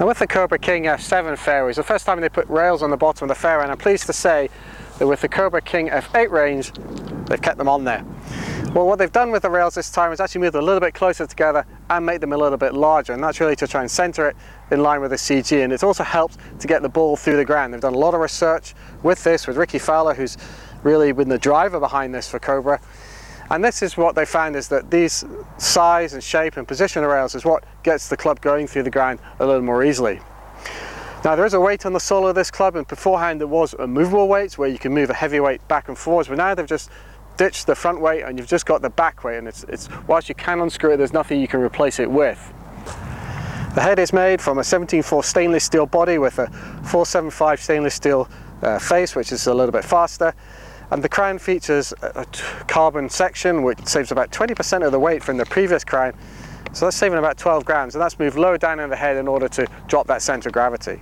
Now with the Cobra King F7 fairways, the first time they put rails on the bottom of the fairway, and I'm pleased to say that with the Cobra King F8 range, they've kept them on there. Well, what they've done with the rails this time is actually move them a little bit closer together and make them a little bit larger, and that's really to try and center it in line with the CG, and it's also helped to get the ball through the ground. They've done a lot of research with this, with Ricky Fowler, who's really been the driver behind this for Cobra. And this is what they found, is that these size and shape and position of rails is what gets the club going through the ground a little more easily. Now there is a weight on the sole of this club, and beforehand there was a movable weight where you can move a heavy weight back and forwards, but now they've just ditched the front weight and you've just got the back weight, and it's whilst you can unscrew it, there's nothing you can replace it with. The head is made from a 17-4 stainless steel body with a 475 stainless steel face, which is a little bit faster. And the crown features a carbon section which saves about 20% of the weight from the previous crown, so that's saving about 12 grams, and that's moved lower down in the head in order to drop that centre of gravity.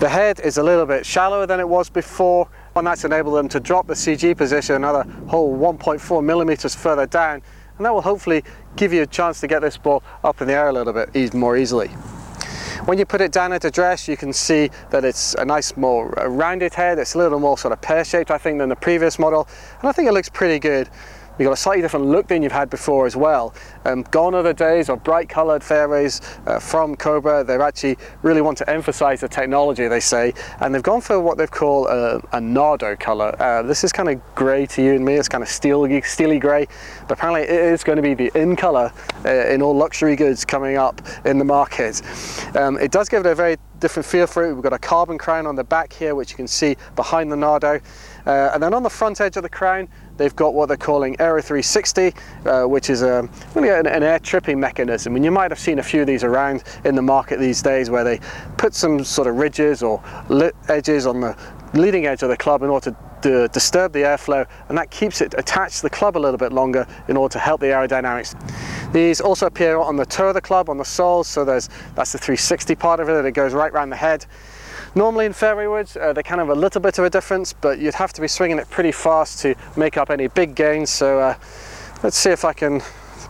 The head is a little bit shallower than it was before, and that's enabled them to drop the CG position another whole 1.4 millimeters further down, and that will hopefully give you a chance to get this ball up in the air a little bit more easily. When you put it down at address, you can see that it's a nice more rounded head. It's a little more sort of pear-shaped, I think, than the previous model, and I think it looks pretty good. You've got a slightly different look than you've had before as well. Gone are the days of bright coloured fairways from Cobra. They actually really want to emphasise the technology, they say, and they've gone for what they've called a Nardo colour. This is kind of grey to you and me. It's kind of steely grey, but apparently it is going to be the in colour in all luxury goods coming up in the market. It does give it a very different feel for it. We've got a carbon crown on the back here, which you can see behind the Nardo, and then on the front edge of the crown they've got what they're calling Aero 360, which is really an air tripping mechanism. And you might have seen a few of these around in the market these days, where they put some sort of ridges or edges on the leading edge of the club in order to disturb the airflow, and that keeps it attached to the club a little bit longer in order to help the aerodynamics. These also appear on the toe of the club, on the sole, so that's the 360 part of it that goes right round the head. Normally in fairway woods they can have a little bit of a difference, but you'd have to be swinging it pretty fast to make up any big gains, so let's see if I can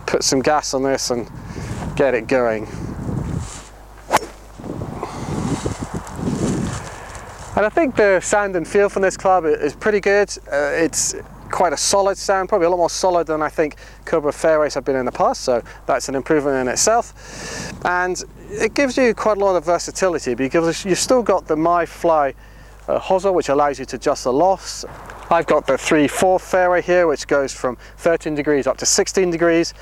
put some gas on this and get it going. And I think the sound and feel from this club is pretty good. It's quite a solid sound, probably a lot more solid than I think Cobra fairways have been in the past, so that's an improvement in itself. And it gives you quite a lot of versatility, because you've still got the MyFly hosel, which allows you to adjust the loss. I've got the 3-4 fairway here, which goes from 13 degrees up to 16 degrees,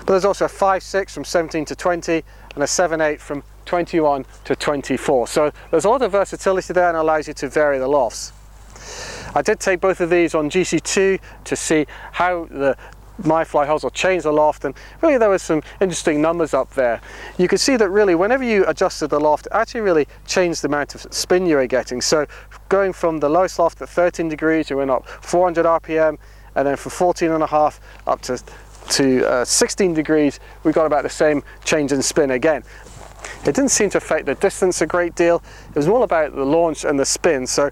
but there's also a 5-6 from 17 to 20 and a 7-8 from 21 to 24. So there's a lot of versatility there, and allows you to vary the lofts. I did take both of these on GC2 to see how the MyFly hosel changed the loft, and really there was some interesting numbers up there. You could see that really whenever you adjusted the loft, it actually really changed the amount of spin you were getting. So going from the lowest loft at 13 degrees, you went up 400 RPM, and then from 14.5 up to 16 degrees, we got about the same change in spin again. It didn't seem to affect the distance a great deal. It was all about the launch and the spin, so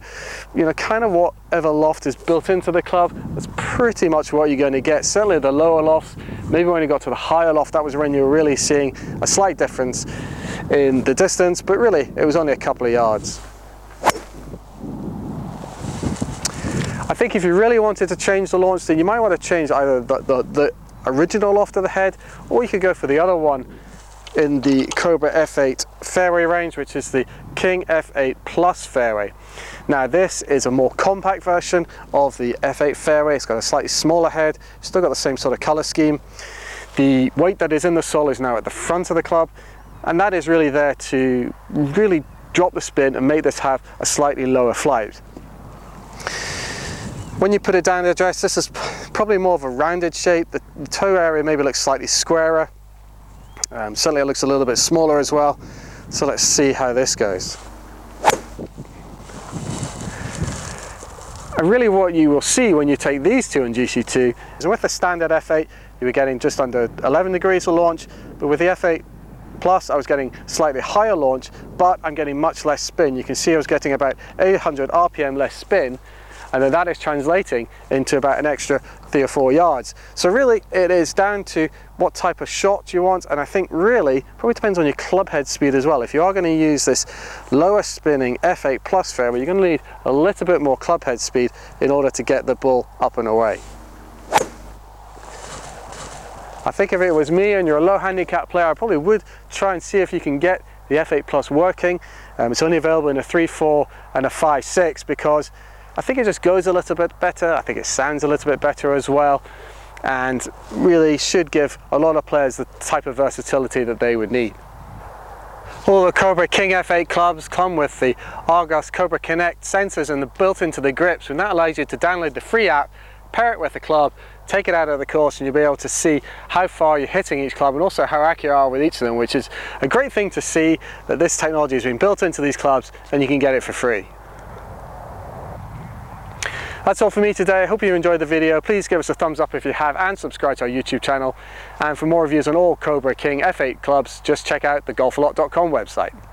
you know, kind of whatever loft is built into the club, that's pretty much what you're going to get. Certainly the lower lofts, maybe when you got to the higher loft, that was when you were really seeing a slight difference in the distance, but really it was only a couple of yards. I think if you really wanted to change the launch, then you might want to change either the original loft of the head, or you could go for the other one in the Cobra F8 fairway range, which is the King F8 Plus fairway. Now this is a more compact version of the F8 fairway. It's got a slightly smaller head, still got the same sort of colour scheme. The weight that is in the sole is now at the front of the club, and that is really there to really drop the spin and make this have a slightly lower flight. When you put it down the address, this is probably more of a rounded shape. The toe area maybe looks slightly squarer. Certainly it looks a little bit smaller as well, so let's see how this goes. And really what you will see when you take these two in GC2 is with the standard F8 you were getting just under 11 degrees of launch, but with the F8 Plus I was getting slightly higher launch, but I'm getting much less spin. You can see I was getting about 800 RPM less spin, and then that is translating into about an extra 3 or 4 yards. So really it is down to what type of shot you want, and I think really probably depends on your club head speed as well. If you are going to use this lower spinning F8 Plus fairway, you're going to need a little bit more club head speed in order to get the ball up and away. I think if it was me and you're a low handicap player, I probably would try and see if you can get the F8 Plus working. It's only available in a 3.4 and a 5.6 because I think it just goes a little bit better. I think it sounds a little bit better as well, and really should give a lot of players the type of versatility that they would need. All the Cobra King F8 clubs come with the Argus Cobra Connect sensors and they're built into the grips, and that allows you to download the free app, pair it with the club, take it out of the course, and you'll be able to see how far you're hitting each club and also how accurate you are with each of them, which is a great thing to see that this technology has been built into these clubs and you can get it for free. That's all for me today. I hope you enjoyed the video. Please give us a thumbs up if you have, and subscribe to our YouTube channel. And for more reviews on all Cobra King F8 clubs, just check out the golfalot.com website.